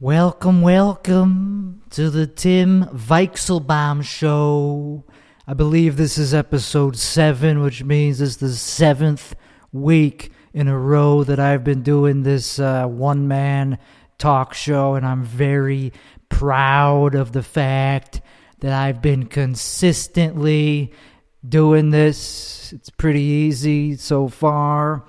Welcome to the Tim Weichselbaum Show. I believe this is episode 7, which means it's the 7th week in a row that I've been doing this one-man talk show, and I'm very proud of the fact that I've been consistently doing this. It's pretty easy so far.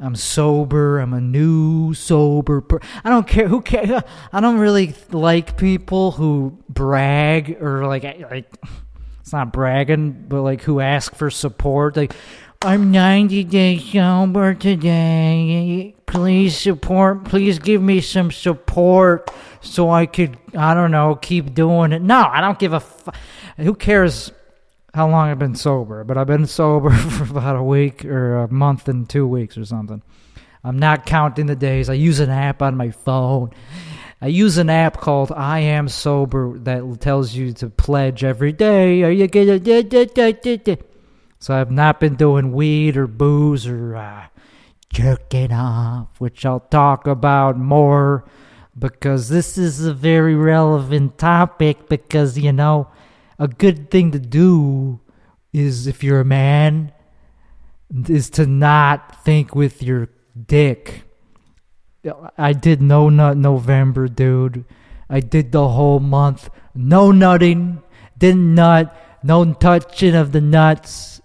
I'm sober. I'm a new sober person. I don't care. Who cares? I don't really like people who brag or like it's not bragging, but like who ask for support. Like, I'm 90 days sober today. Please support. Please give me some support so I could, I don't know, keep doing it. No, I don't give a fuck. Who cares how long I've been sober, but I've been sober for about a week or a month and 2 weeks or something. I'm not counting the days. I use an app on my phone. I use an app called I Am Sober that tells you to pledge every day. Are you gonna da-da-da-da-da? So I've not been doing weed or booze or jerking off, which I'll talk about more because this is a very relevant topic because, you know, a good thing to do is, if you're a man, is to not think with your dick. I did No Nut November, dude. I did the whole month. No nutting. Didn't nut. No touching of the nuts.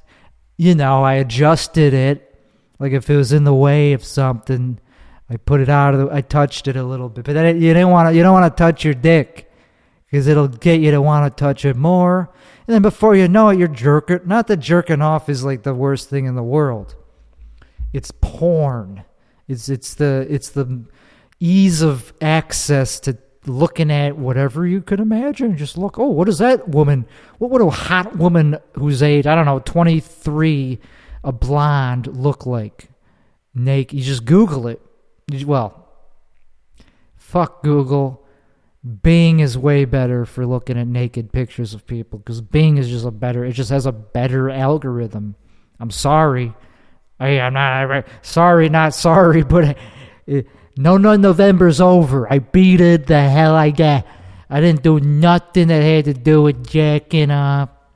You know, I adjusted it. Like if it was in the way of something, I put it out of the... I touched it a little bit. But then you don't want to touch your dick, because it'll get you to want to touch it more. And then before you know it, you're jerking. Not that jerking off is like the worst thing in the world. It's porn. It's the ease of access to looking at whatever you could imagine. Just look, oh, what is that woman? What would a hot woman who's age, I don't know, 23, a blonde, look like? Naked. You just Google it. Well, fuck Google. Bing is way better for looking at naked pictures of people, because Bing is just it just has a better algorithm. I'm sorry. I'm not sorry, but no November's over. I beat it the hell I got. I didn't do nothing that had to do with jacking up.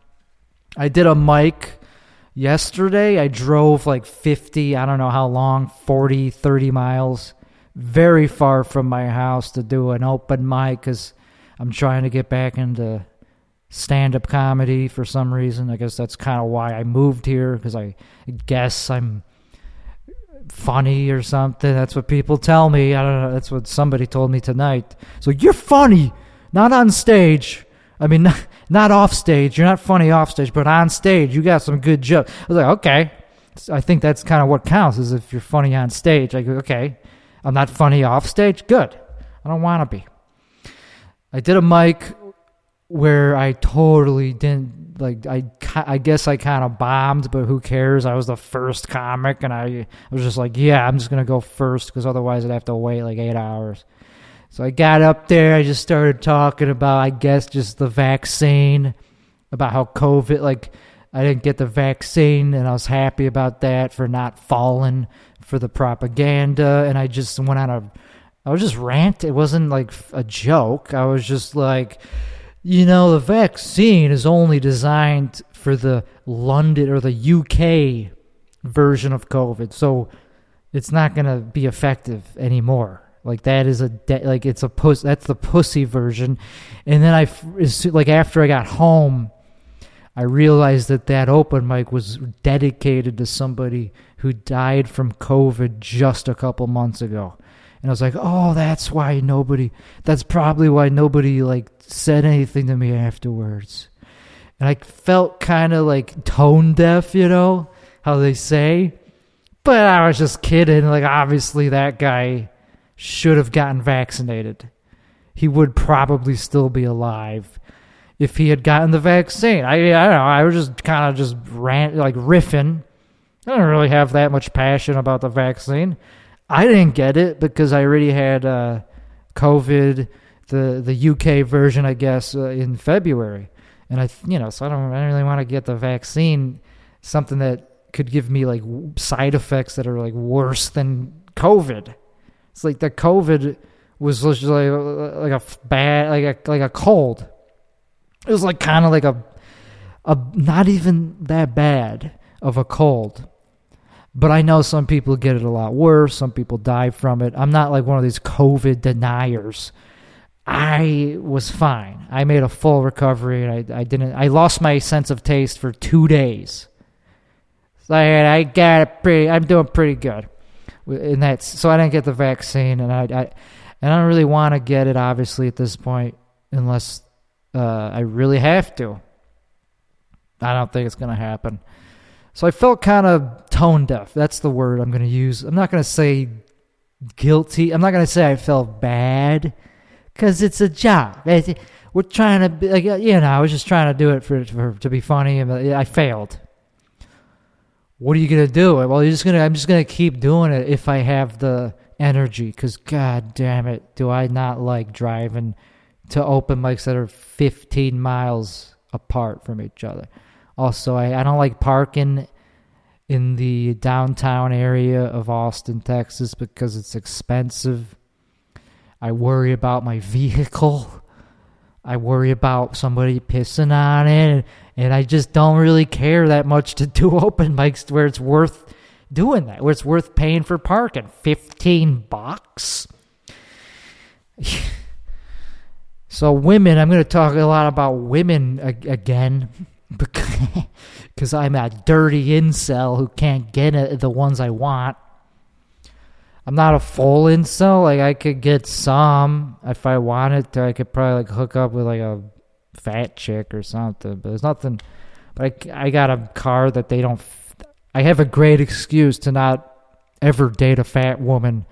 I did a mic yesterday. I drove like 50, I don't know how long, 40, 30 miles. Very far from my house to do an open mic because I'm trying to get back into stand-up comedy for some reason. I guess that's kind of why I moved here, because I guess I'm funny or something. That's what people tell me. I don't know. That's what somebody told me tonight. So you're funny, not on stage. I mean, not off stage. You're not funny off stage, but on stage, you got some good jokes. I was like, okay. I think that's kind of what counts, is if you're funny on stage. Like, okay. I'm not funny off stage? Good. I don't want to be. I did a mic where I totally didn't, like, I guess I kind of bombed, but who cares? I was the first comic, and I was just like, yeah, I'm just going to go first, because otherwise I'd have to wait like 8 hours. So I got up there. I just started talking about, I guess, just the vaccine, about how COVID, like, I didn't get the vaccine, and I was happy about that for not falling for the propaganda, and I just went on I was just rant. It wasn't like a joke. I was just like, you know, the vaccine is only designed for the London or the UK version of COVID, so it's not going to be effective anymore. Like that is that's the pussy version. And then after I got home, I realized that open mic was dedicated to somebody who died from COVID just a couple months ago. And I was like, oh, that's probably why nobody like said anything to me afterwards. And I felt kind of like tone deaf, you know, how they say. But I was just kidding. Like, obviously that guy should have gotten vaccinated. He would probably still be alive if he had gotten the vaccine. I don't know. I was just kind of just riffing. I don't really have that much passion about the vaccine. I didn't get it because I already had COVID, the UK version, I guess, in February. And I don't really want to get the vaccine, something that could give me like side effects that are like worse than COVID. It's like the COVID was literally like a cold. It was like kind of like a not even that bad of a cold. But I know some people get it a lot worse. Some people die from it. I'm not like one of these COVID deniers. I was fine. I made a full recovery, and I lost my sense of taste for 2 days. So I got it pretty. I'm doing pretty good. And that's so I didn't get the vaccine, and I don't really want to get it, obviously, at this point, unless I really have to. I don't think it's going to happen. So I felt kind of tone deaf. That's the word I'm going to use. I'm not going to say guilty. I'm not going to say I felt bad, because it's a job. We're trying to be, like, you know, I was just trying to do it for to be funny, and I failed. What are you going to do? Well, I'm just going to keep doing it if I have the energy, because God damn it, do I not like driving to open mics that are 15 miles apart from each other. Also, I don't like parking in the downtown area of Austin, Texas, because it's expensive. I worry about my vehicle. I worry about somebody pissing on it. And I just don't really care that much to do open mics where it's worth doing that, where it's worth paying for parking. $15? So women, I'm going to talk a lot about women again. Because I'm a dirty incel who can't get the ones I want. I'm not a full incel. Like, I could get some if I wanted to. I could probably like hook up with like a fat chick or something. But there's nothing. But I got a car that they don't. I have a great excuse to not ever date a fat woman,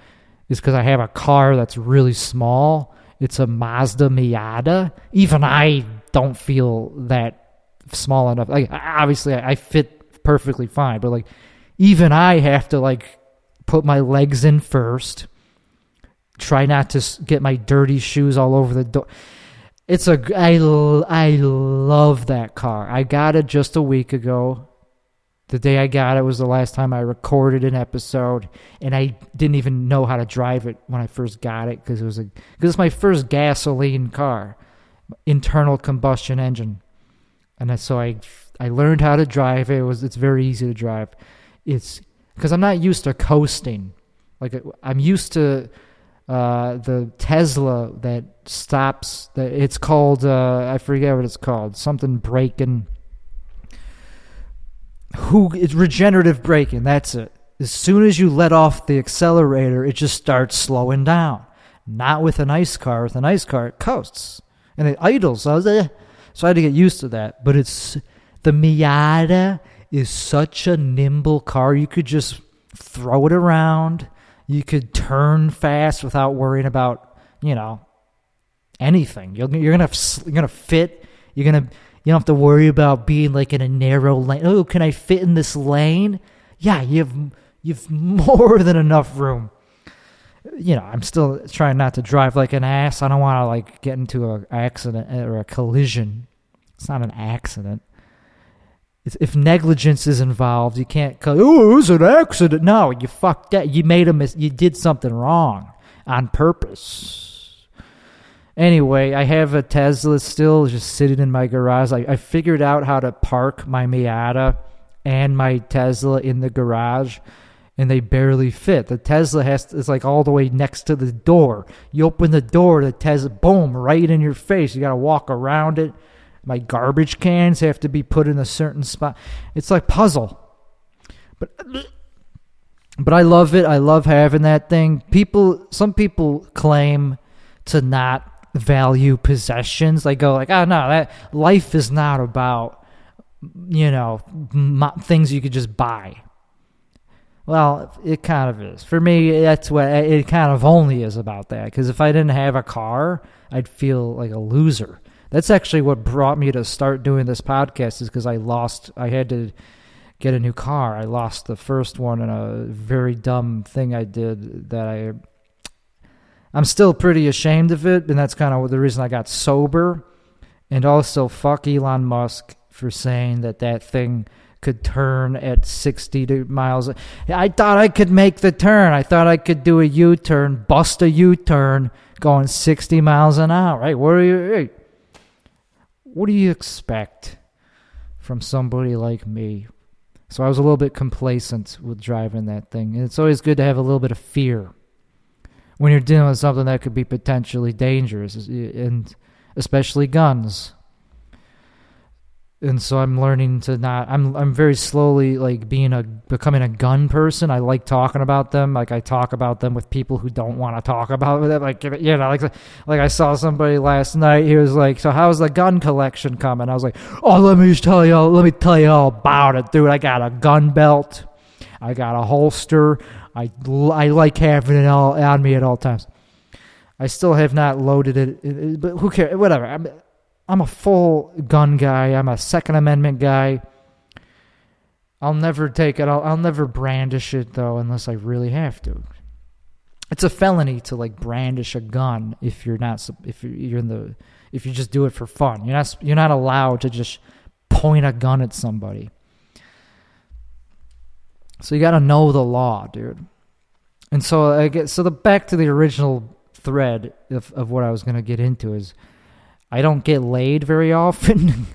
is because I have a car that's really small. It's a Mazda Miata. Even I don't feel that small enough. Like, obviously I fit perfectly fine, but like even I have to like put my legs in first, try not to get my dirty shoes all over the door. It's a I love that car. I got it just a week ago. The day I got it was the last time I recorded an episode, and I didn't even know how to drive it when I first got it, because it's my first gasoline car, internal combustion engine. And so I learned how to drive it. It's very easy to drive. It's because I'm not used to coasting. Like, I'm used to the Tesla that stops. That it's called I forget what it's called. Something braking. It's regenerative braking. That's it. As soon as you let off the accelerator, it just starts slowing down. Not with an ICE car. With an ICE car, it coasts and it idles. So I was like, so I had to get used to that. But the Miata is such a nimble car. You could just throw it around. You could turn fast without worrying about, you know, anything. You're gonna fit. You don't have to worry about being like in a narrow lane. Oh, can I fit in this lane? Yeah, you've more than enough room. You know, I'm still trying not to drive like an ass. I don't want to, like, get into an accident or a collision. It's not an accident. If negligence is involved, you can't call, oh, it was an accident. No, you fucked that. You made a you did something wrong on purpose. Anyway, I have a Tesla still just sitting in my garage. I figured out how to park my Miata and my Tesla in the garage, and they barely fit. The Tesla is like all the way next to the door. You open the door, the Tesla, boom, right in your face. You got to walk around it. My garbage cans have to be put in a certain spot. It's like puzzle. But I love it. I love having that thing. Some people claim to not value possessions. They go like, oh no, that life is not about, you know, things you could just buy. Well, it kind of is. For me, that's what it kind of only is about that. Because if I didn't have a car, I'd feel like a loser. That's actually what brought me to start doing this podcast, is because I had to get a new car. I lost the first one in a very dumb thing I did that I'm still pretty ashamed of it. And that's kind of the reason I got sober. And also, fuck Elon Musk for saying that thing could turn at 60 miles. I thought I could make the turn. I thought I could do a U-turn, bust a U-turn, going 60 miles an hour, right? What do you expect from somebody like me? So I was a little bit complacent with driving that thing. And it's always good to have a little bit of fear when you're dealing with something that could be potentially dangerous, and especially guns. And so I'm learning to not, I'm very slowly like becoming a gun person. I like talking about them. Like I talk about them with people who don't want to talk about them. Like, you know, like I saw somebody last night. He was like, so how's the gun collection coming? I was like, oh, let me tell you all about it, dude. I got a gun belt. I got a holster. I like having it all on me at all times. I still have not loaded it, but who cares? Whatever. I'm a full gun guy. I'm a Second Amendment guy. I'll never take it. I'll never brandish it, though, unless I really have to. It's a felony to like brandish a gun if you just do it for fun. You're not allowed to just point a gun at somebody. So you got to know the law, dude. And so back to the original thread of what I was going to get into is, I don't get laid very often,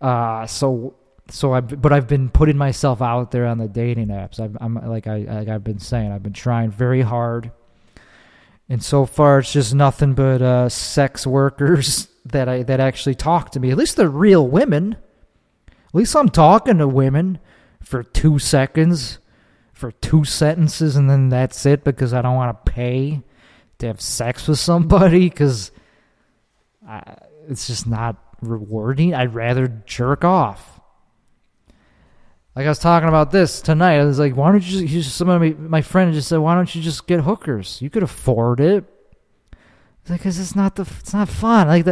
but I've been putting myself out there on the dating apps. I've been saying, I've been trying very hard, and so far it's just nothing but sex workers that actually talk to me. At least they're real women. At least I'm talking to women for 2 seconds, for 2 sentences, and then that's it because I don't want to pay to have sex with somebody because it's just not rewarding. I'd rather jerk off. Like I was talking about this tonight. I was like, why don't you just... my friend just said, why don't you just get hookers? You could afford it. Because it's not fun. Like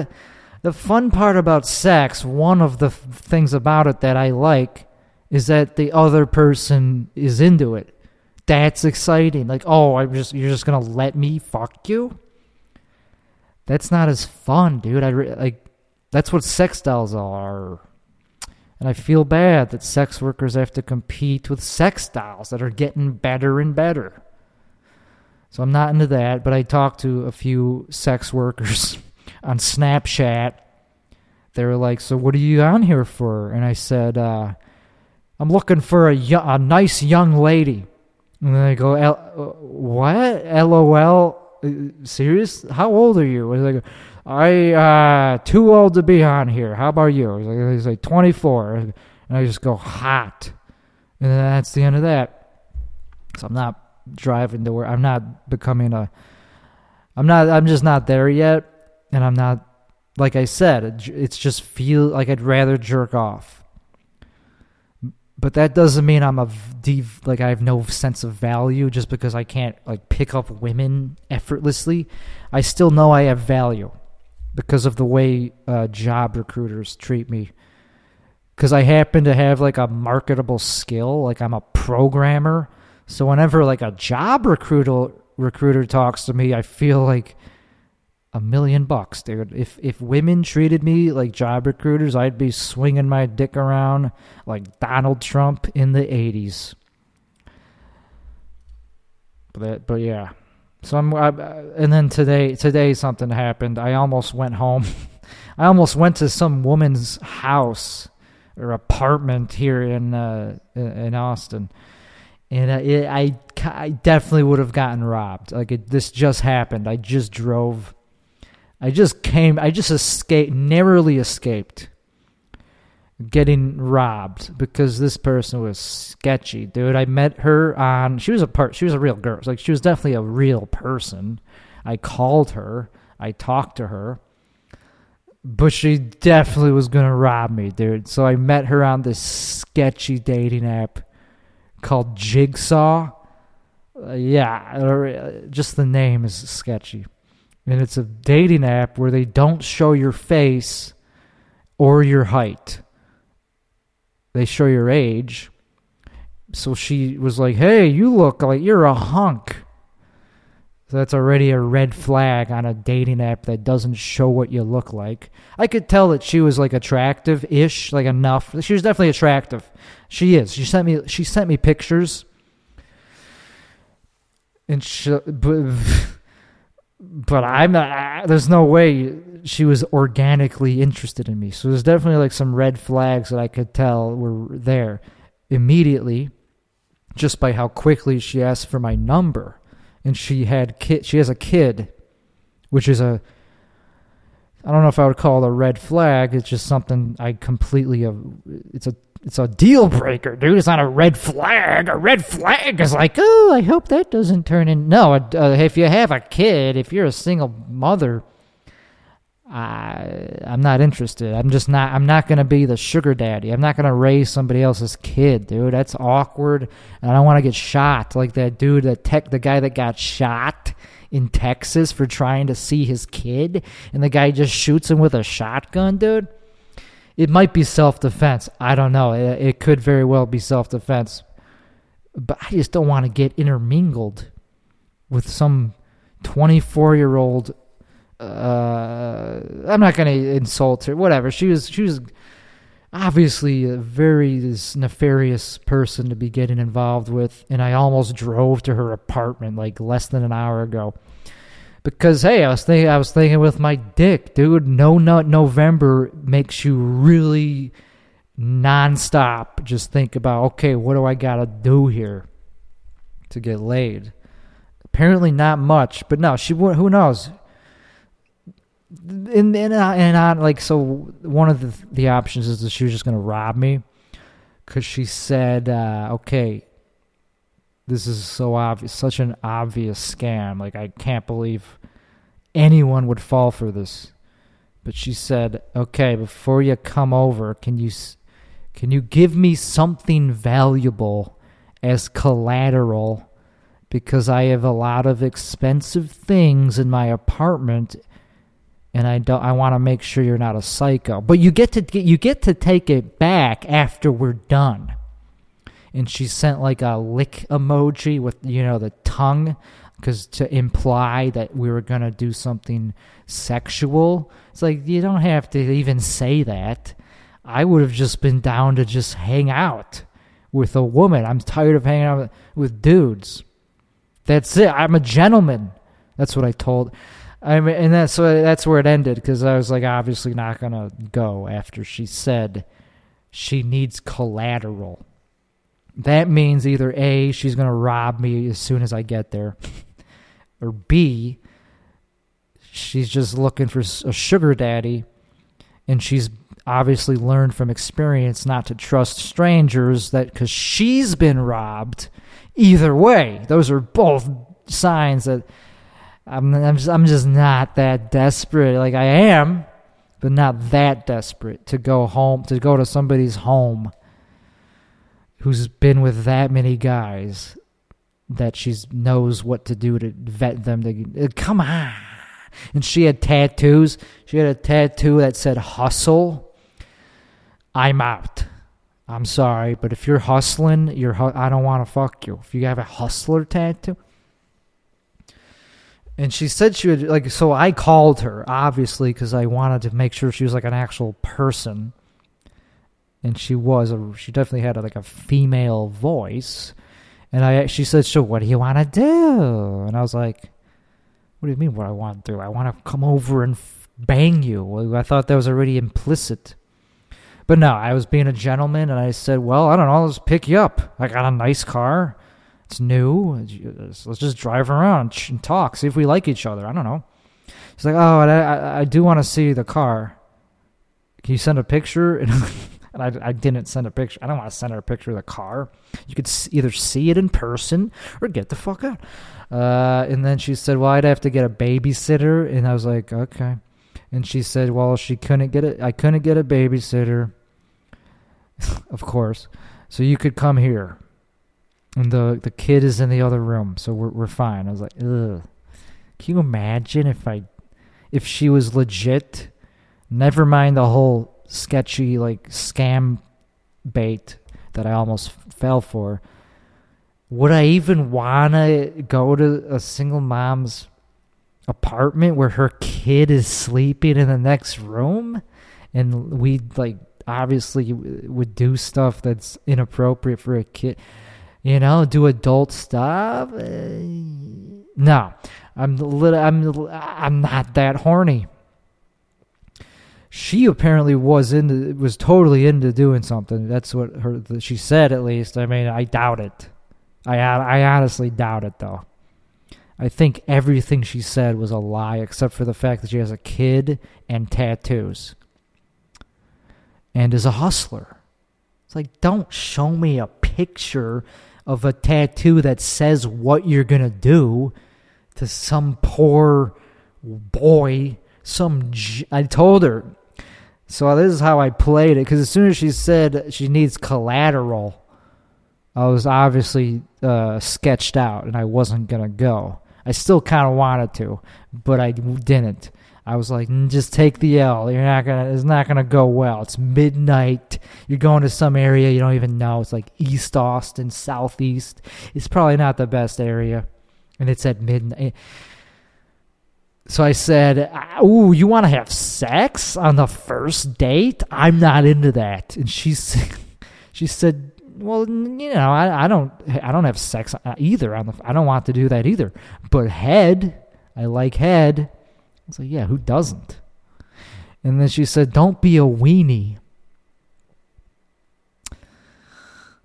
the fun part about sex, one of the things about it that I like is that the other person is into it. That's exciting. Like, oh, you're just going to let me fuck you? That's not as fun, dude. That's what sex dolls are. And I feel bad that sex workers have to compete with sex dolls that are getting better and better. So I'm not into that, but I talked to a few sex workers on Snapchat. They were like, so what are you on here for? And I said, I'm looking for a nice young lady. And they go, what? LOL? Serious? How old are you? I was like, I too old to be on here. How about you? He's like 24, and I just go hot, and that's the end of that. So I'm not driving to where I'm not becoming a. I'm just not there yet, and I'm not. Like I said, it's just feel like I'd rather jerk off. But that doesn't mean I'm I have no sense of value just because I can't like pick up women effortlessly. I still know I have value because of the way job recruiters treat me. Because I happen to have like a marketable skill, like I'm a programmer. So whenever like a job recruiter talks to me, I feel like $1 million, dude. If women treated me like job recruiters, I'd be swinging my dick around like Donald Trump in the 80s. But yeah. So and then today something happened. I almost went home. I almost went to some woman's house or apartment here in Austin. And I definitely would have gotten robbed. Like this just happened. I just drove. I just escaped, narrowly escaped getting robbed because this person was sketchy, dude. I met her on, she was a real girl. Like she was definitely a real person. I called her, I talked to her, but she definitely was going to rob me, dude. So I met her on this sketchy dating app called Jigsaw. Just the name is sketchy. And it's a dating app where they don't show your face or your height. They show your age. So she was like, hey, you look like you're a hunk. So that's already a red flag on a dating app that doesn't show what you look like. I could tell that she was like attractive-ish, like enough. She was definitely attractive. She is. She sent me pictures. And she... But I'm not, there's no way she was organically interested in me. So there's definitely like some red flags that I could tell were there immediately just by how quickly she asked for my number. And she has a kid, which is I don't know if I would call it a red flag. It's just something I completely, it's a deal breaker, dude. It's not a red flag. A red flag is like, oh, I hope that doesn't turn in. No, if you have a kid, if you're a single mother, I'm not interested. I'm not going to be the sugar daddy. I'm not going to raise somebody else's kid, dude. That's awkward. And I don't want to get shot like that dude, the guy that got shot in Texas for trying to see his kid, and the guy just shoots him with a shotgun, dude. It might be self-defense. I don't know. It could very well be self-defense. But I just don't want to get intermingled with some 24-year-old. I'm not going to insult her. Whatever. She was obviously a very nefarious person to be getting involved with. And I almost drove to her apartment like less than an hour ago. Because, hey, I was thinking with my dick, dude. No, November makes you really nonstop just think about, okay, what do I got to do here to get laid? Apparently not much, but no, who knows? So one of the options is that she was just going to rob me because she said, okay, this is so obvious, such an obvious scam. Like, I can't believe anyone would fall for this. But she said, okay, before you come over, can you give me something valuable as collateral? Because I have a lot of expensive things in my apartment, and I want to make sure you're not a psycho. But you get to take it back after we're done. And she sent like a lick emoji with, the tongue, because to imply that we were going to do something sexual. It's like, you don't have to even say that. I would have just been down to just hang out with a woman. I'm tired of hanging out with dudes. That's it. I'm a gentleman. That's what I told. I mean, and that's where it ended, because I was like, obviously not going to go after she said she needs collateral. That means either A, she's going to rob me as soon as I get there, or B, she's just looking for a sugar daddy, and she's obviously learned from experience not to trust strangers because she's been robbed. Either way, those are both signs that I'm just not that desperate. Like, I am, but not that desperate to go home, to go to somebody's home who's been with that many guys that she knows what to do to vet them. Come on. And she had tattoos. She had a tattoo that said hustle. I'm out. I'm sorry, but if you're hustling, I don't want to fuck you. If you have a hustler tattoo. And she said she would, like, so I called her, obviously, because I wanted to make sure she was like an actual person. And she definitely had like a female voice. And she said, so what do you want to do? And I was like, what do you mean what I want to do? I want to come over and bang you. I thought that was already implicit. But no, I was being a gentleman, and I said, well, I don't know, let's pick you up. I got a nice car. It's new. Let's just drive around and talk, see if we like each other. I don't know. She's like, oh, I do want to see the car. Can you send a picture? And I didn't send a picture. I don't want to send her a picture of the car. You could either see it in person or get the fuck out. And then she said, well, I'd have to get a babysitter. And I was like, okay. And she said, well, I couldn't get a babysitter. Of course. So you could come here. And the kid is in the other room, so we're fine. I was like, ugh. Can you imagine if she was legit? Never mind the whole sketchy, like, scam bait that I almost fell for. Would I even want to go to a single mom's apartment where her kid is sleeping in the next room? And we, like, obviously would do stuff that's inappropriate for a kid. Do adult stuff? No. I'm not that horny. She apparently was totally into doing something. That's what she said, at least. I mean, I doubt it. I honestly doubt it, though. I think everything she said was a lie, except for the fact that she has a kid and tattoos. And is a hustler. It's like, don't show me a picture of a tattoo that says what you're going to do to some poor boy. I told her. So this is how I played it, because as soon as she said she needs collateral, I was obviously sketched out, and I wasn't going to go. I still kind of wanted to, but I didn't. I was like, just take the L. It's not going to go well. It's midnight. You're going to some area you don't even know. It's like East Austin, Southeast. It's probably not the best area, and it's at midnight. So I said, ooh, you want to have sex on the first date? I'm not into that. And she said, well, you know, I don't have sex either. I don't want to do that either. But head, I like head. I was like, yeah, who doesn't? And then she said, don't be a weenie.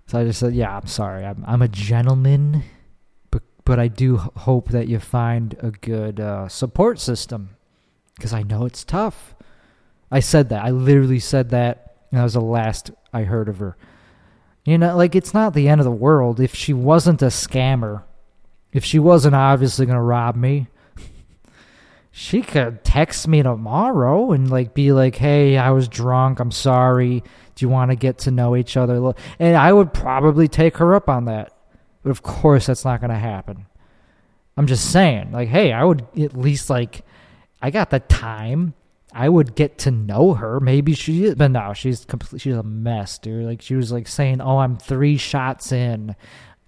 So I just said, yeah, I'm sorry. I'm a gentleman, but I do hope that you find a good support system, because I know it's tough. I said that. I literally said that, and that was the last I heard of her. You know, like, it's not the end of the world. If she wasn't a scammer, if she wasn't obviously going to rob me, she could text me tomorrow and, like, be like, hey, I was drunk. I'm sorry. Do you want to get to know each other? And I would probably take her up on that. But, of course, that's not going to happen. I'm just saying, like, hey, I would at least, like, I got the time. I would get to know her. Maybe she, but no, she's a mess, dude. Like, she was like saying, "Oh, I'm 3 shots in.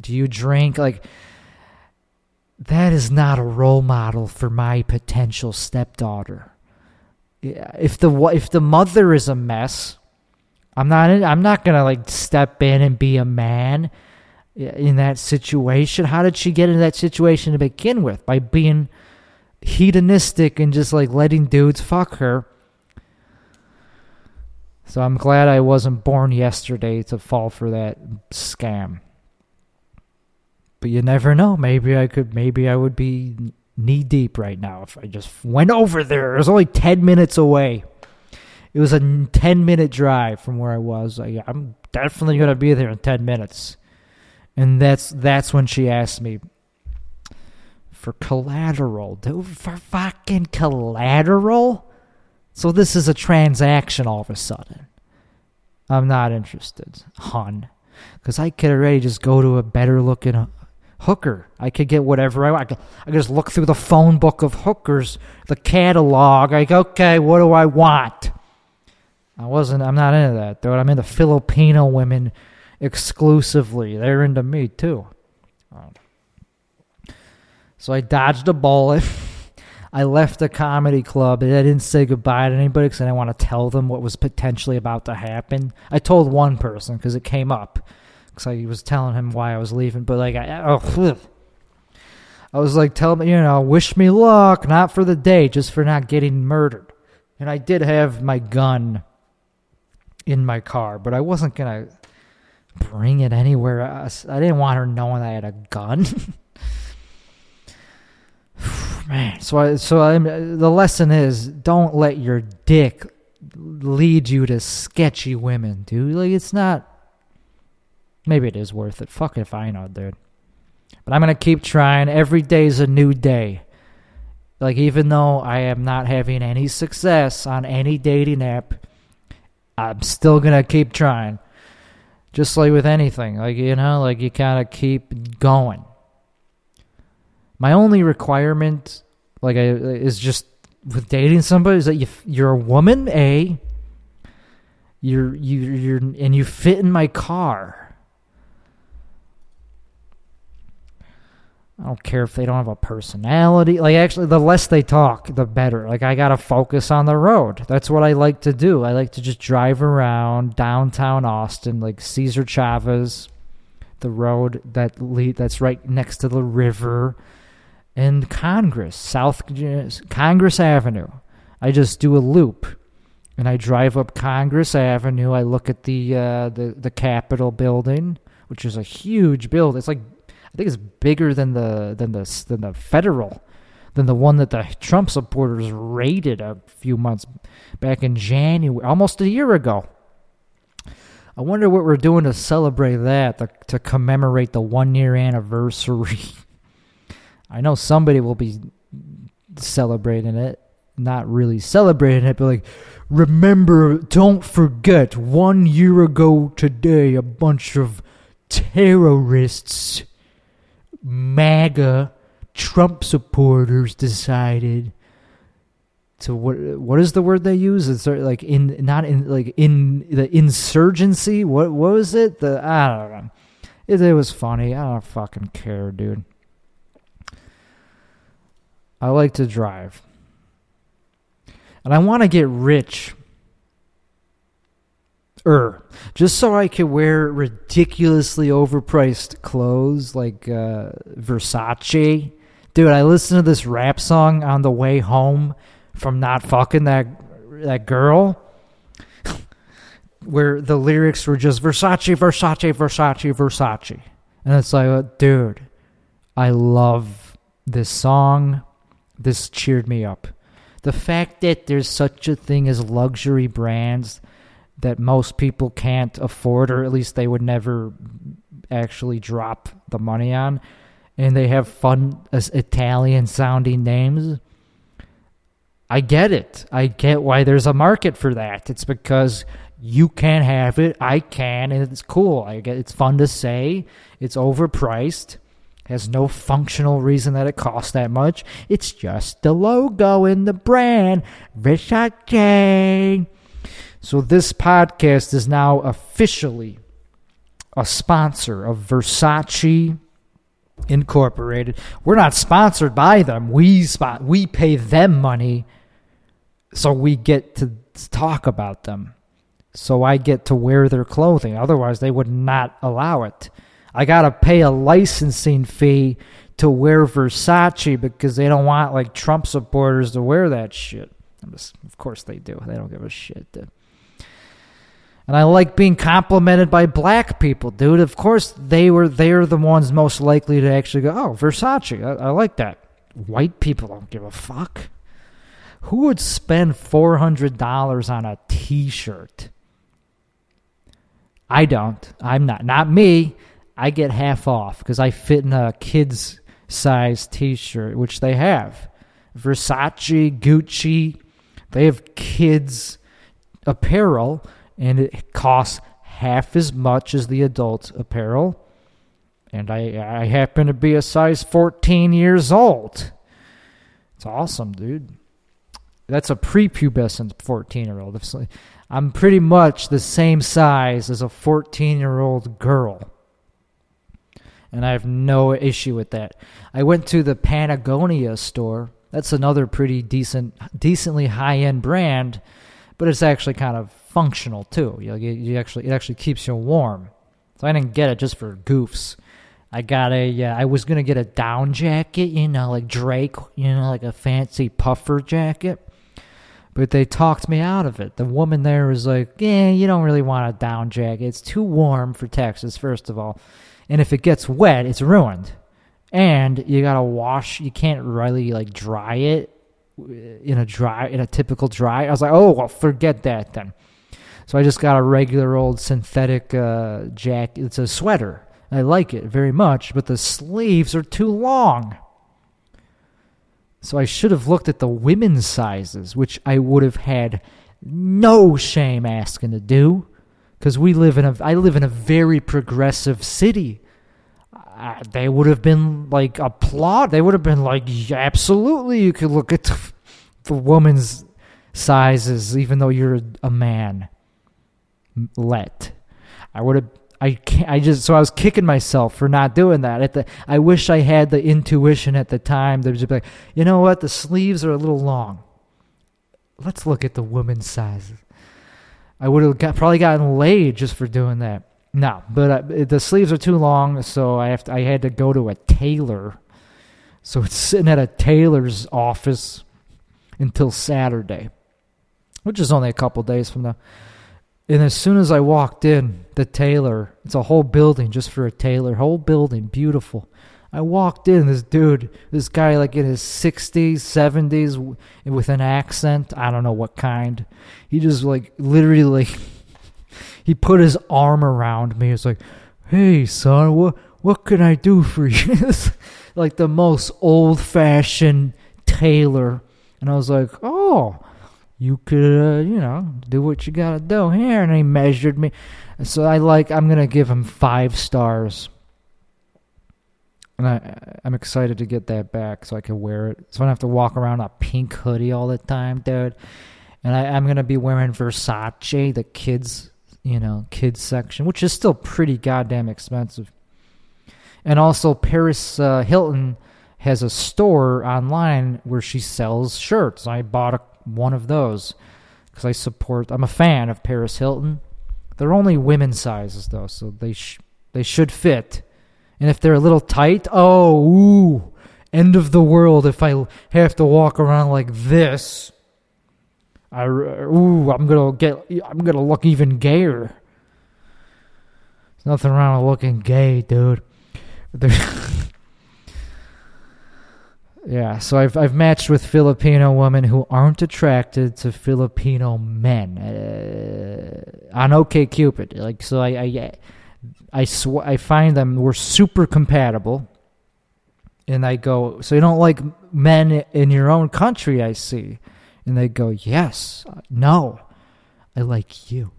Do you drink?" Like, that is not a role model for my potential stepdaughter. Yeah, if the mother is a mess, I'm not gonna like step in and be a man in that situation. How did she get into that situation to begin with? By being hedonistic and just like letting dudes fuck her. So I'm glad I wasn't born yesterday to fall for that scam. But you never know. Maybe I would be knee deep right now if I just went over there. It was only 10 minutes away. It was a 10-minute drive from where I was. I'm definitely going to be there in 10 minutes. And that's when she asked me for collateral, dude, for fucking collateral? So this is a transaction all of a sudden. I'm not interested, hon. Because I could already just go to a better looking hooker. I could get whatever I want. I could just look through the phone book of hookers, the catalog. Like, okay, what do I want? I'm not into that, dude. I'm into Filipino women exclusively. They're into me, too. So I dodged a bullet. I left the comedy club. I didn't say goodbye to anybody because I didn't want to tell them what was potentially about to happen. I told one person because it came up. Because I was telling him why I was leaving. But like, I was like, tell me, you know, wish me luck. Not for the day, just for not getting murdered. And I did have my gun in my car. But I wasn't going to bring it anywhere else. I didn't want her knowing I had a gun. Man, so the lesson is, don't let your dick lead you to sketchy women, dude. Like, it's not. Maybe it is worth it. Fuck if I know, dude. But I'm gonna keep trying. Every day's a new day. Like, even though I am not having any success on any dating app, I'm still gonna keep trying. Just like with anything, like, you know, like, you gotta keep going. My only requirement, like, is just with dating somebody is that you're a woman, A. And you fit in my car. I don't care if they don't have a personality. Like, actually, the less they talk, the better. Like, I gotta focus on the road. That's what I like to do. I like to just drive around downtown Austin, like Cesar Chavez, the road that's right next to the river. and Congress, South Congress Avenue. I just do a loop, and I drive up Congress Avenue. I look at the Capitol building, which is a huge building. It's like, I think it's bigger than the federal, than the one that the Trump supporters raided a few months back in January, almost a year ago. I wonder what we're doing to celebrate that, to commemorate the one-year anniversary. I know somebody will be celebrating it, not really celebrating it, but like, remember, don't forget, 1 year ago today, a bunch of terrorists, MAGA, Trump supporters decided to what is the word they use? It's like in the insurgency. What was it? I don't know. It was funny. I don't fucking care, dude. I like to drive, and I want to get rich. Just so I could wear ridiculously overpriced clothes like Versace. Dude, I listened to this rap song on the way home from not fucking that girl, where the lyrics were just Versace, Versace, Versace, Versace. And it's like, dude, I love this song. This cheered me up. The fact that there's such a thing as luxury brands that most people can't afford, or at least they would never actually drop the money on, and they have fun Italian-sounding names. I get it. I get why there's a market for that. It's because you can't have it, I can, and it's cool. I get it's fun to say. It's overpriced. Has no functional reason that it costs that much. It's just the logo and the brand. Versace. So this podcast is now officially a sponsor of Versace Incorporated. We're not sponsored by them. We pay them money, so we get to talk about them. So I get to wear their clothing. Otherwise, they would not allow it. I got to pay a licensing fee to wear Versace because they don't want like Trump supporters to wear that shit. Of course they do. They don't give a shit, dude. And I like being complimented by black people, dude. Of course, they're the ones most likely to actually go, oh, Versace, I like that. White people don't give a fuck. Who would spend $400 on a T-shirt? I don't. I'm not. Not me. I get half off because I fit in a kid's size T-shirt, which they have. Versace, Gucci, they have kids' apparel. And it costs half as much as the adult apparel. And I happen to be a size 14 years old. It's awesome, dude. That's a prepubescent 14-year-old. I'm pretty much the same size as a 14-year-old girl. And I have no issue with that. I went to the Patagonia store. That's another pretty decently high-end brand. But it's actually kind of functional too. It actually keeps you warm. So I didn't get it just for goofs. I was gonna get a down jacket, like Drake, like a fancy puffer jacket. But they talked me out of it. The woman there was like, "Yeah, you don't really want a down jacket. It's too warm for Texas, first of all, and if it gets wet, it's ruined. And you gotta wash. You can't really like dry it." in a typical dry. I was like, oh, well, forget that then. So I just got a regular old synthetic jacket. It's a sweater. I like it very much, but the sleeves are too long. So I should have looked at the women's sizes, which I would have had no shame asking to do, because I live in a very progressive city. They would have been like applaud. They would have been like, yeah, absolutely, you could look at the woman's sizes, even though you're a man. I would have. I can't. I just. So I was kicking myself for not doing that. I wish I had the intuition at the time to be like, you know what? The sleeves are a little long. Let's look at the woman's sizes. I would have probably gotten laid just for doing that. No, but the sleeves are too long, so I had to go to a tailor So it's sitting at a tailor's office until Saturday, which is only a couple days from now. And as soon as I walked in, the tailor, it's a whole building just for a tailor, whole building, beautiful. I walked in, this guy like in his 60s, 70s, with an accent, I don't know what kind. He just like literally, he put his arm around me. It's like, hey son, what can I do for you? Like the most old-fashioned tailor. And I was like, oh, you could, do what you got to do here. And he measured me. So I'm going to give him 5 stars. And I'm excited to get that back so I can wear it. So I don't have to walk around in a pink hoodie all the time, dude. And I'm going to be wearing Versace, the kids section, which is still pretty goddamn expensive. And also Paris Hilton has a store online where she sells shirts. I bought one of those because I'm a fan of Paris Hilton. They're only women's sizes though, so they should fit. And if they're a little tight, end of the world if I have to walk around like this. I'm gonna look even gayer. There's nothing wrong with looking gay, dude. Yeah, so I've matched with Filipino women who aren't attracted to Filipino men on OkCupid. Like, so I find them, we're super compatible, and I go, so you don't like men in your own country? I see, and they go, yes, no, I like you.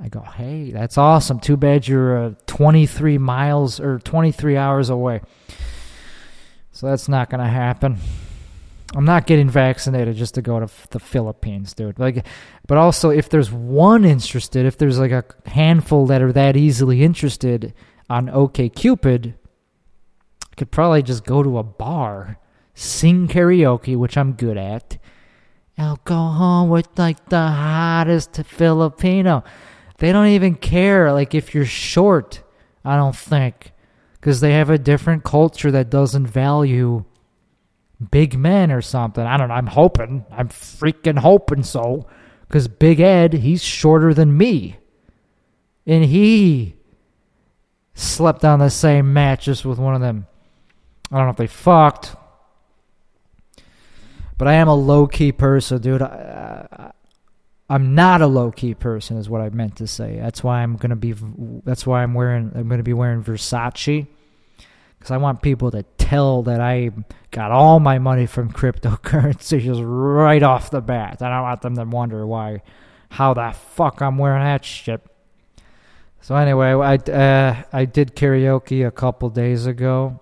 I go, hey, that's awesome. Too bad you're 23 miles or 23 hours away. So that's not going to happen. I'm not getting vaccinated just to go to the Philippines, dude. Like, but also, if there's one interested, if there's like a handful that are that easily interested on OkCupid, I could probably just go to a bar, sing karaoke, which I'm good at. I'll go home with like the hottest Filipino. They don't even care, like, if you're short, I don't think, because they have a different culture that doesn't value big men or something. I don't know. I'm freaking hoping so, because Big Ed, he's shorter than me, and he slept on the same mattress with one of them. I don't know if they fucked, but I am a low-key person, dude. I'm not a low-key person is what I meant to say. I'm going to be wearing Versace, because I want people to tell that I got all my money from cryptocurrency just right off the bat. I don't want them to wonder how the fuck I'm wearing that shit. So anyway, I did karaoke a couple days ago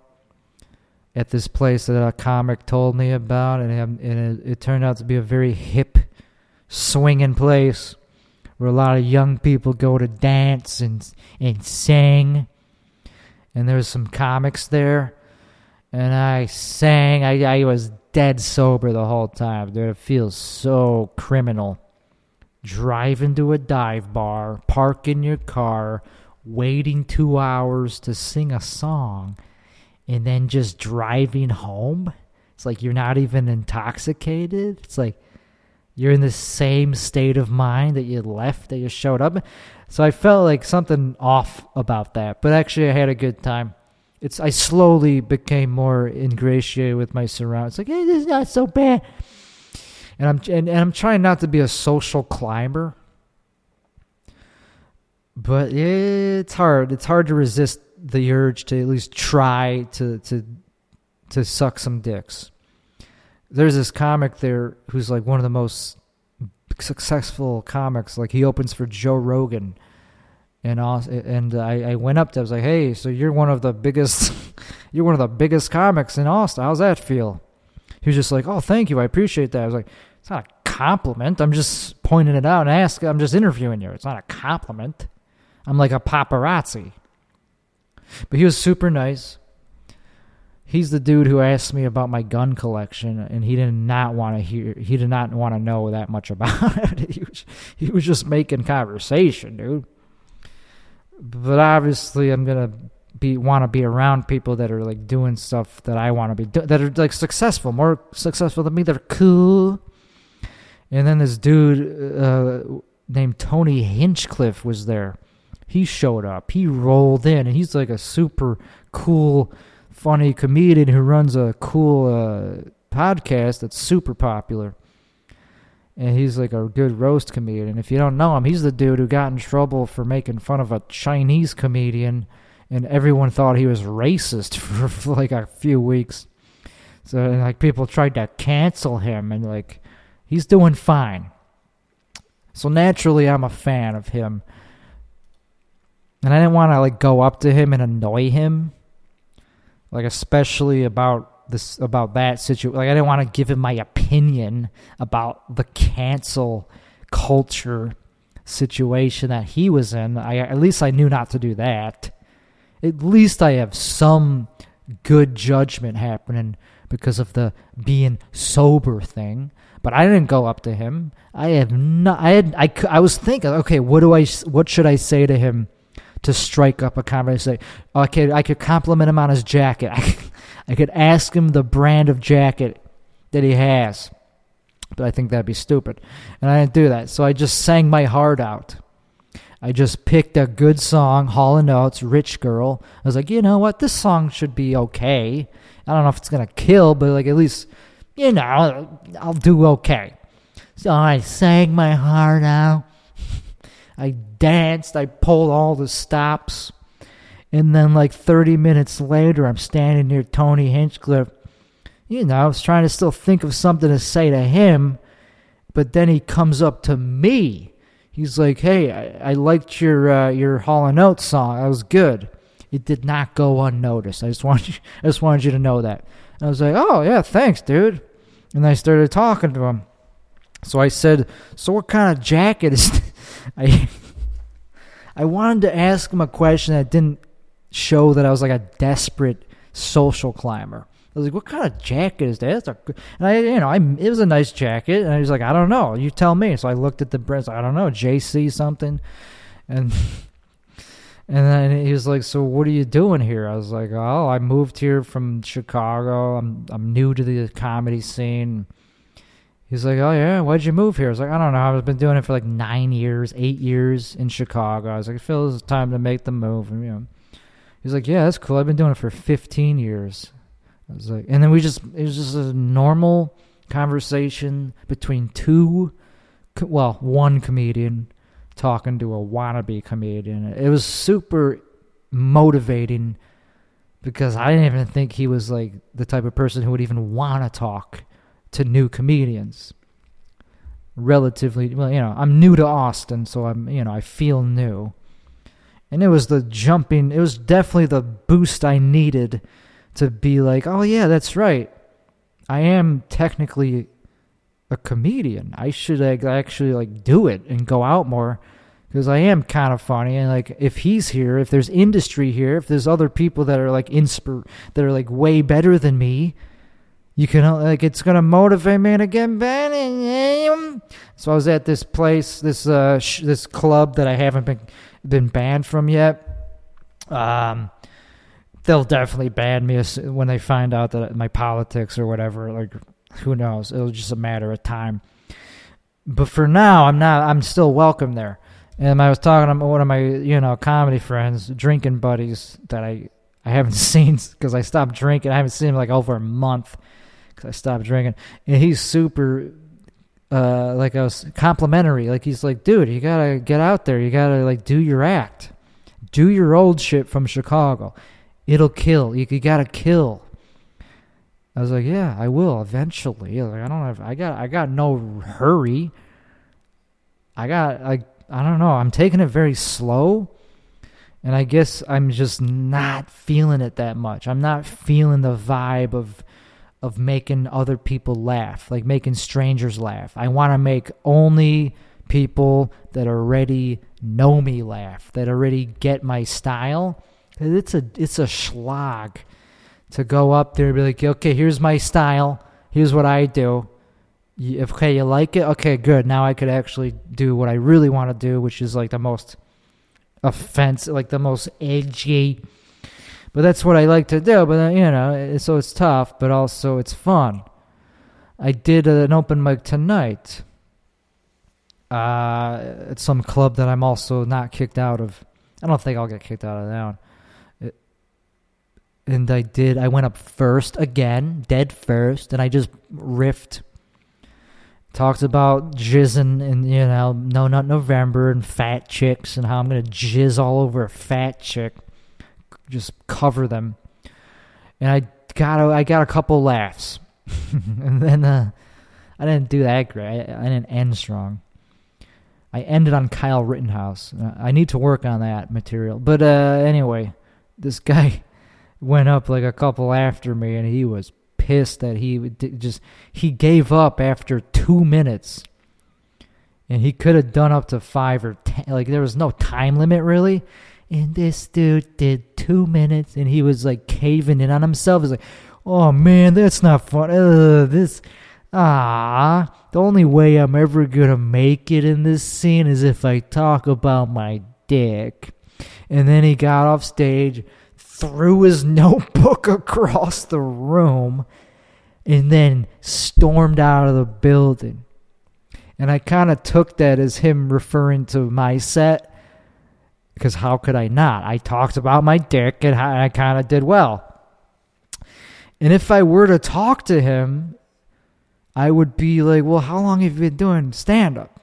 at this place that a comic told me about, and it turned out to be a very hip swinging place where a lot of young people go to dance and sing, and there was some comics there, and I sang. I was dead sober the whole time, dude. It feels so criminal. Driving to a dive bar, parking your car, waiting 2 hours to sing a song, and then just driving home. It's like you're not even intoxicated. It's like you're in the same state of mind that you showed up. So I felt like something off about that. But actually, I had a good time. I slowly became more ingratiated with my surroundings. Like, hey, this is not so bad. And I'm trying not to be a social climber. But it's hard. It's hard to resist the urge to at least try to suck some dicks. There's this comic there who's like one of the most successful comics. Like, he opens for Joe Rogan, and I went up to him. I was like, "Hey, so you're one of the biggest comics in Austin. How's that feel?" He was just like, "Oh, thank you, I appreciate that." I was like, "It's not a compliment. I'm just pointing it out and asking. I'm just interviewing you. It's not a compliment. I'm like a paparazzi." But he was super nice. He's the dude who asked me about my gun collection, and he did not want to know that much about it. He was just making conversation, dude. But obviously, I'm going to want to be around people that are like doing stuff that I want to be that are like successful, more successful than me. They're cool. And then this dude named Tony Hinchcliffe was there. He showed up. He rolled in, and he's like a super cool, funny comedian who runs a cool podcast that's super popular. And he's like a good roast comedian. If you don't know him, he's the dude who got in trouble for making fun of a Chinese comedian, and everyone thought he was racist for like a few weeks. So, and like people tried to cancel him, and like he's doing fine. So naturally, I'm a fan of him. And I didn't want to like go up to him and annoy him, like especially about that situation. Like I didn't want to give him my opinion about the cancel culture situation that he was in. At least I knew not to do that. At least I have some good judgment happening because of the being sober thing. But I didn't go up to him. I was thinking, okay, what should I say to him to strike up a conversation? Okay, I could compliment him on his jacket. I could ask him the brand of jacket that he has. But I think that'd be stupid. And I didn't do that. So I just sang my heart out. I just picked a good song, Hall & Oates, Rich Girl. I was like, you know what? This song should be okay. I don't know if it's going to kill, but like at least, you know, I'll do okay. So I sang my heart out. I danced. I pulled all the stops. And then like 30 minutes later, I'm standing near Tony Hinchcliffe. You know, I was trying to still think of something to say to him. But then he comes up to me. He's like, hey, I liked your Hall & Oates song. That was good. It did not go unnoticed. I just wanted you to know that. And I was like, oh, yeah, thanks, dude. And I started talking to him. So I said, so what kind of jacket is this? I wanted to ask him a question that didn't show that I was like a desperate social climber. I was like, what kind of jacket is that? And it was a nice jacket. And I was like, I don't know. You tell me. So I looked at the brands. I don't know, JC something. And then he was like, so what are you doing here? I was like, oh, I moved here from Chicago. I'm new to the comedy scene. He's like, oh, yeah, why'd you move here? I was like, I don't know. I've been doing it for like 8 years in Chicago. I was like, I feel it's time to make the move. And, you know, he's like, yeah, that's cool. I've been doing it for 15 years. I was like, and then it was just a normal conversation between one comedian talking to a wannabe comedian. It was super motivating because I didn't even think he was like the type of person who would even want to talk to new comedians. Relatively, well, you know, I'm new to Austin, so I'm, you know, I feel new. And it was it was definitely the boost I needed to be like, oh yeah, that's right. I am technically a comedian. I should actually like do it and go out more because I am kind of funny. And like, if he's here, if there's industry here, if there's other people that are like that are like way better than me, you can like it's gonna motivate me to get better. So I was at this place, this club that I haven't been banned from yet. They'll definitely ban me when they find out that my politics or whatever. Like, who knows? It was just a matter of time. But for now, I'm still welcome there. And I was talking to one of my, you know, comedy friends, drinking buddies that I haven't seen because I stopped drinking. I haven't seen him like over a month because I stopped drinking. And he's super, like I was complimentary. Like he's like, dude, you gotta get out there. You gotta like do your act, do your old shit from Chicago. It'll kill. You gotta kill. I was like, yeah, I will eventually. Like, I got no hurry. I don't know. I'm taking it very slow, and I guess I'm just not feeling it that much. I'm not feeling the vibe of making other people laugh, like making strangers laugh. I want to make only people that already know me laugh, that already get my style. It's a schlag to go up there and be like, okay, here's my style. Here's what I do. Okay, you like it? Okay, good. Now I could actually do what I really want to do, which is like the most offensive, like the most edgy, But that's what I like to do. But, you know, so it's tough, but also it's fun. I did an open mic tonight at some club that I'm also not kicked out of. I don't think I'll get kicked out of that one. And I went up first again, dead first, and I just riffed. Talked about jizzing and, you know, No Nut November and fat chicks and how I'm going to jizz all over a fat chick. Just cover them. And I got a couple laughs. And then I didn't do that great. I didn't end strong. I ended on Kyle Rittenhouse. I need to work on that material. But anyway, this guy went up like a couple after me, and he was pissed that he gave up after 2 minutes, and he could have done up to 5 or 10. Like, there was no time limit really, and this dude did 2 minutes, and he was like caving in on himself. He's like, oh man, that's not fun. The only way I'm ever gonna make it in this scene is if I talk about my dick. And then he got off stage, threw his notebook across the room, and then stormed out of the building. And I kind of took that as him referring to my set, because how could I not? I talked about my dick, and I kind of did well. And if I were to talk to him, I would be like, well, how long have you been doing stand-up?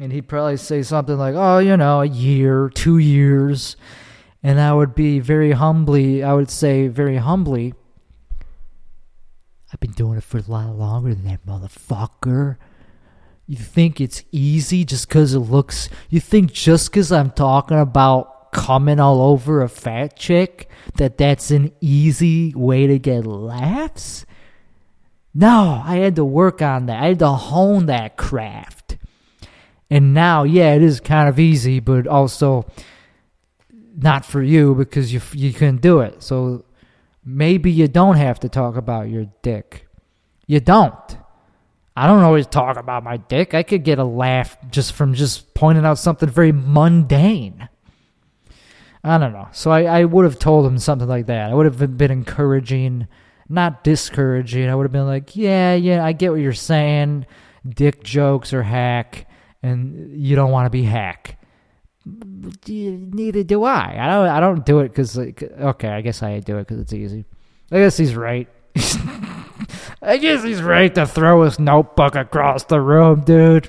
And he'd probably say something like, oh, you know, a year, 2 years. And I would be very humbly, I've been doing it for a lot longer than that, motherfucker. You think it's easy just because it looks... You think just because I'm talking about coming all over a fat chick that that's an easy way to get laughs? No, I had to work on that. I had to hone that craft. And now, yeah, it is kind of easy, but also... not for you, because you couldn't do it. So maybe you don't have to talk about your dick. You don't. I don't always talk about my dick. I could get a laugh just from just pointing out something very mundane. I don't know. So I would have told him something like that. I would have been encouraging, not discouraging. I would have been like, yeah, I get what you're saying. Dick jokes are hack, and you don't want to be hack. Neither do I. I don't do it because, like, okay, I guess I do it because it's easy. I guess he's right. I guess he's right to throw his notebook across the room, dude.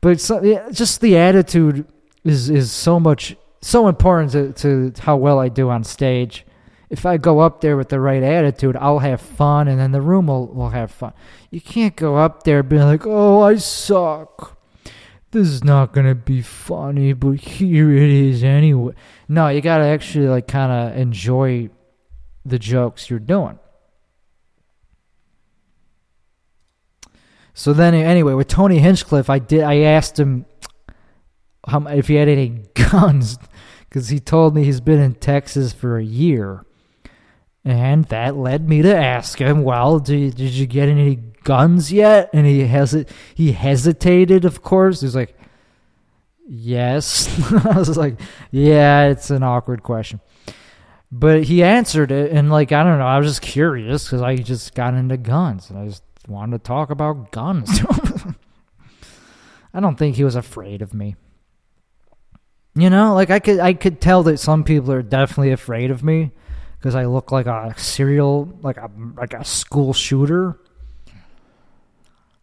But just the attitude is so important to how well I do on stage. If I go up there with the right attitude, I'll have fun, and then the room will have fun. You can't go up there being like, oh, I suck. This is not going to be funny, but here it is anyway. No, you got to actually, like, kind of enjoy the jokes you're doing. So then, anyway, with Tony Hinchcliffe, I asked him if he had any guns, because he told me he's been in Texas for a year. And that led me to ask him, well, did you get any guns yet? And he hesitated, of course. He's like, yes. I was like, yeah, it's an awkward question. But he answered it, and, like, I don't know, I was just curious because I just got into guns, and I just wanted to talk about guns. I don't think he was afraid of me. You know, like, I could tell that some people are definitely afraid of me because I look like a serial, like a school shooter.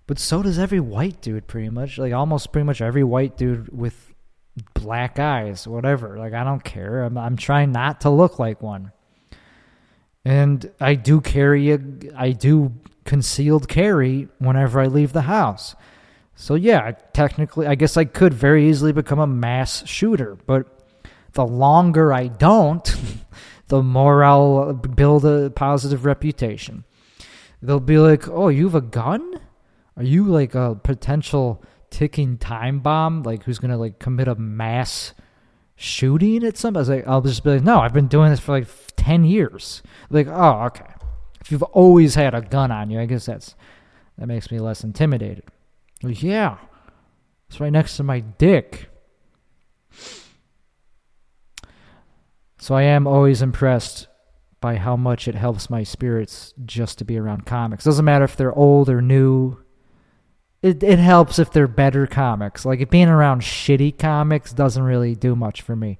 But so does every white dude, pretty much. Like, almost pretty much every white dude with black eyes, whatever. Like, I don't care. I'm trying not to look like one. And I do I do concealed carry whenever I leave the house. So, yeah, technically, I guess I could very easily become a mass shooter. But the longer I don't, the more I'll build a positive reputation. They'll be like, oh, you have a gun? Are you, like, a potential ticking time bomb? Like, who's going to, like, commit a mass shooting at somebody? I was like, I'll just be like, no, I've been doing this for, like, 10 years. Like, oh, okay. If you've always had a gun on you, I guess that makes me less intimidated. Like, yeah. It's right next to my dick. So I am always impressed by how much it helps my spirits just to be around comics. Doesn't matter if they're old or new. It helps if they're better comics. Like, being around shitty comics doesn't really do much for me.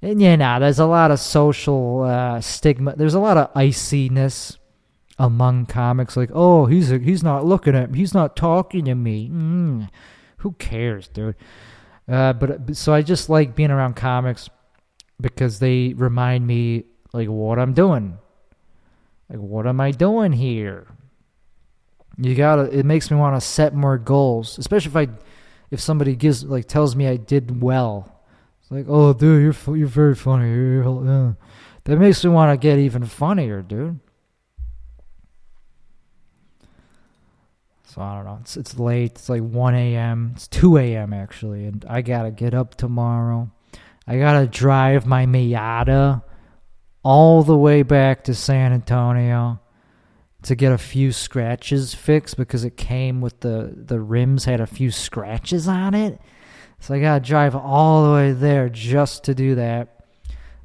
And yeah, there's a lot of social stigma. There's a lot of iciness among comics. Like, oh, he's not looking at me. He's not talking to me. Who cares, dude? So I just like being around comics because they remind me, like, what I'm doing. Like, what am I doing here? It makes me want to set more goals, especially if somebody tells me I did well. It's like, oh, dude, you're very funny. That makes me want to get even funnier, dude. So I don't know. It's late. It's like 1 a.m. It's 2 a.m. actually, and I gotta get up tomorrow. I gotta drive my Miata all the way back to San Antonio to get a few scratches fixed because it came with the rims had a few scratches on it. So I gotta drive all the way there just to do that.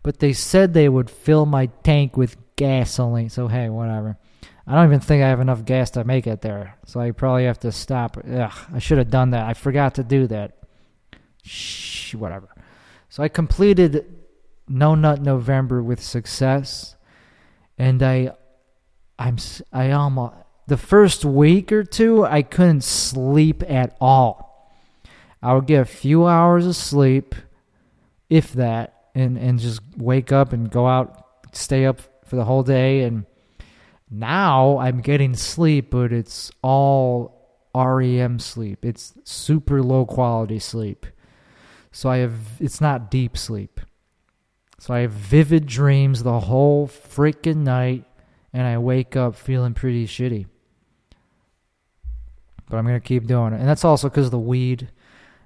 But they said they would fill my tank with gasoline. So hey, whatever. I don't even think I have enough gas to make it there. So I probably have to stop. Ugh, I should have done that. I forgot to do that. Shh, whatever. So I completed No Nut November with success. And I almost, the first week or two, I couldn't sleep at all. I would get a few hours of sleep, if that, and just wake up and go out, stay up for the whole day. And now I'm getting sleep, but it's all REM sleep. It's super low quality sleep. So it's not deep sleep. So I have vivid dreams the whole freaking night. And I wake up feeling pretty shitty. But I'm going to keep doing it. And that's also because of the weed.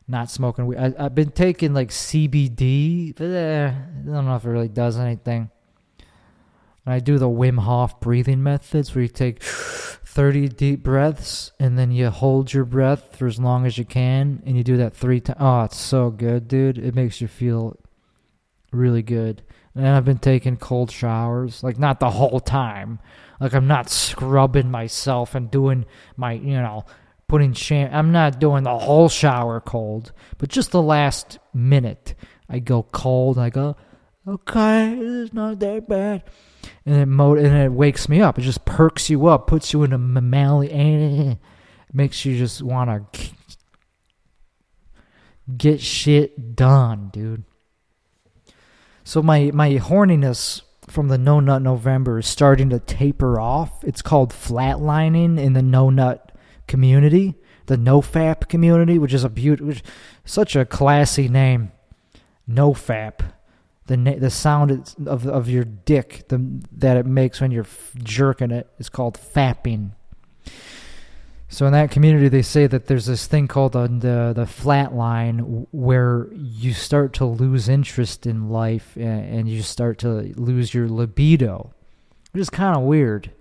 Not smoking weed. I've been taking like CBD. But I don't know if it really does anything. And I do the Wim Hof breathing methods. Where you take 30 deep breaths. And then you hold your breath for as long as you can. And you do that 3 times. Oh, it's so good, dude. It makes you feel really good. And I've been taking cold showers, like not the whole time. Like I'm not scrubbing myself and doing my, putting shampoo. I'm not doing the whole shower cold, but just the last minute I go cold. And I go, okay, it's not that bad. And it wakes me up. It just perks you up, puts you in a mammalian, makes you just want to get shit done, dude. So my horniness from the No Nut November is starting to taper off. It's called flatlining in the No Nut community, the NoFap community, which is such a classy name. NoFap, the sound of your dick that it makes when you're jerking it is called fapping. So in that community, they say that there's this thing called the flat line where you start to lose interest in life and you start to lose your libido, which is kind of weird.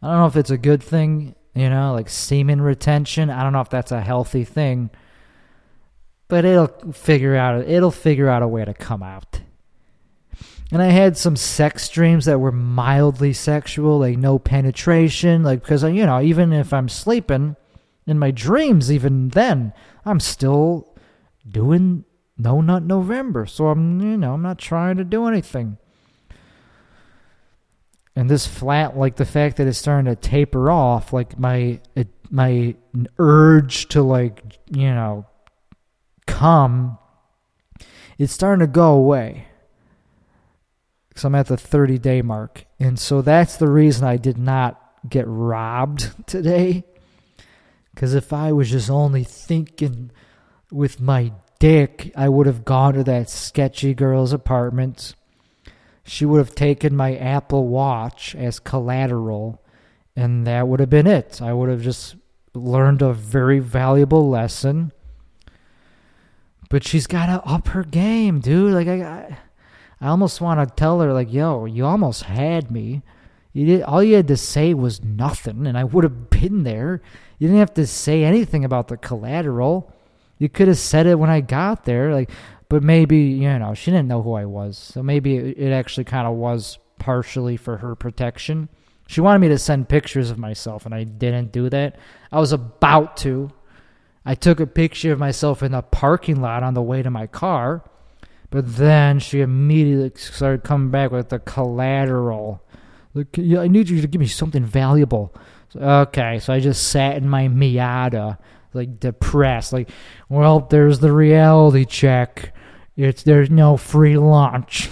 I don't know if it's a good thing, like semen retention. I don't know if that's a healthy thing, but it'll figure out a way to come out. And I had some sex dreams that were mildly sexual, like no penetration, like because, even if I'm sleeping in my dreams, even then, I'm still doing No Nut November. So I'm not trying to do anything. And this flat, like the fact that it's starting to taper off, like my urge to come, it's starting to go away. Because I'm at the 30-day mark. And so that's the reason I did not get robbed today. Because if I was just only thinking with my dick, I would have gone to that sketchy girl's apartment. She would have taken my Apple Watch as collateral. And that would have been it. I would have just learned a very valuable lesson. But she's got to up her game, dude. Like, I almost want to tell her, like, yo, you almost had me. All you had to say was nothing, and I would have been there. You didn't have to say anything about the collateral. You could have said it when I got there. Like, But maybe, you know, she didn't know who I was. So maybe it actually kind of was partially for her protection. She wanted me to send pictures of myself, and I didn't do that. I was about to. I took a picture of myself in the parking lot on the way to my car. But then she immediately started coming back with the collateral. Like, I need you to give me something valuable. So, okay, so I just sat in my Miata, like, depressed. Like, well, there's the reality check. There's no free lunch.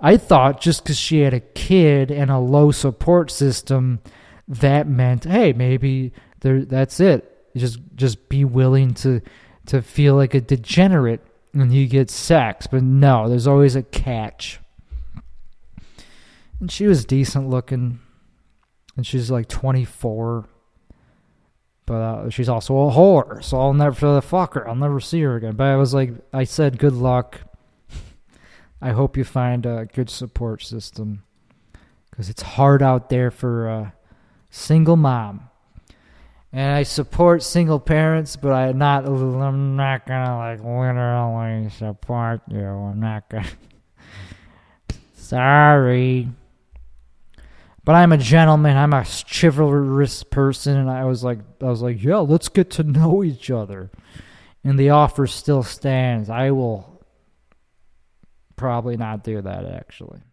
I thought just because she had a kid and a low support system, that meant, hey, maybe that's it. Just be willing to feel like a degenerate and you get sex. But no, there's always a catch. And she was decent looking. And she's like 24. But she's also a whore. So I'll never fuck her. I'll never see her again. But I was like, I said, good luck. I hope you find a good support system. Because it's hard out there for a single mom. And I support single parents, but I'm not gonna like literally support you. I'm not gonna. Sorry. But I'm a gentleman. I'm a chivalrous person, and I was like, yeah, let's get to know each other. And the offer still stands. I will probably not do that, actually.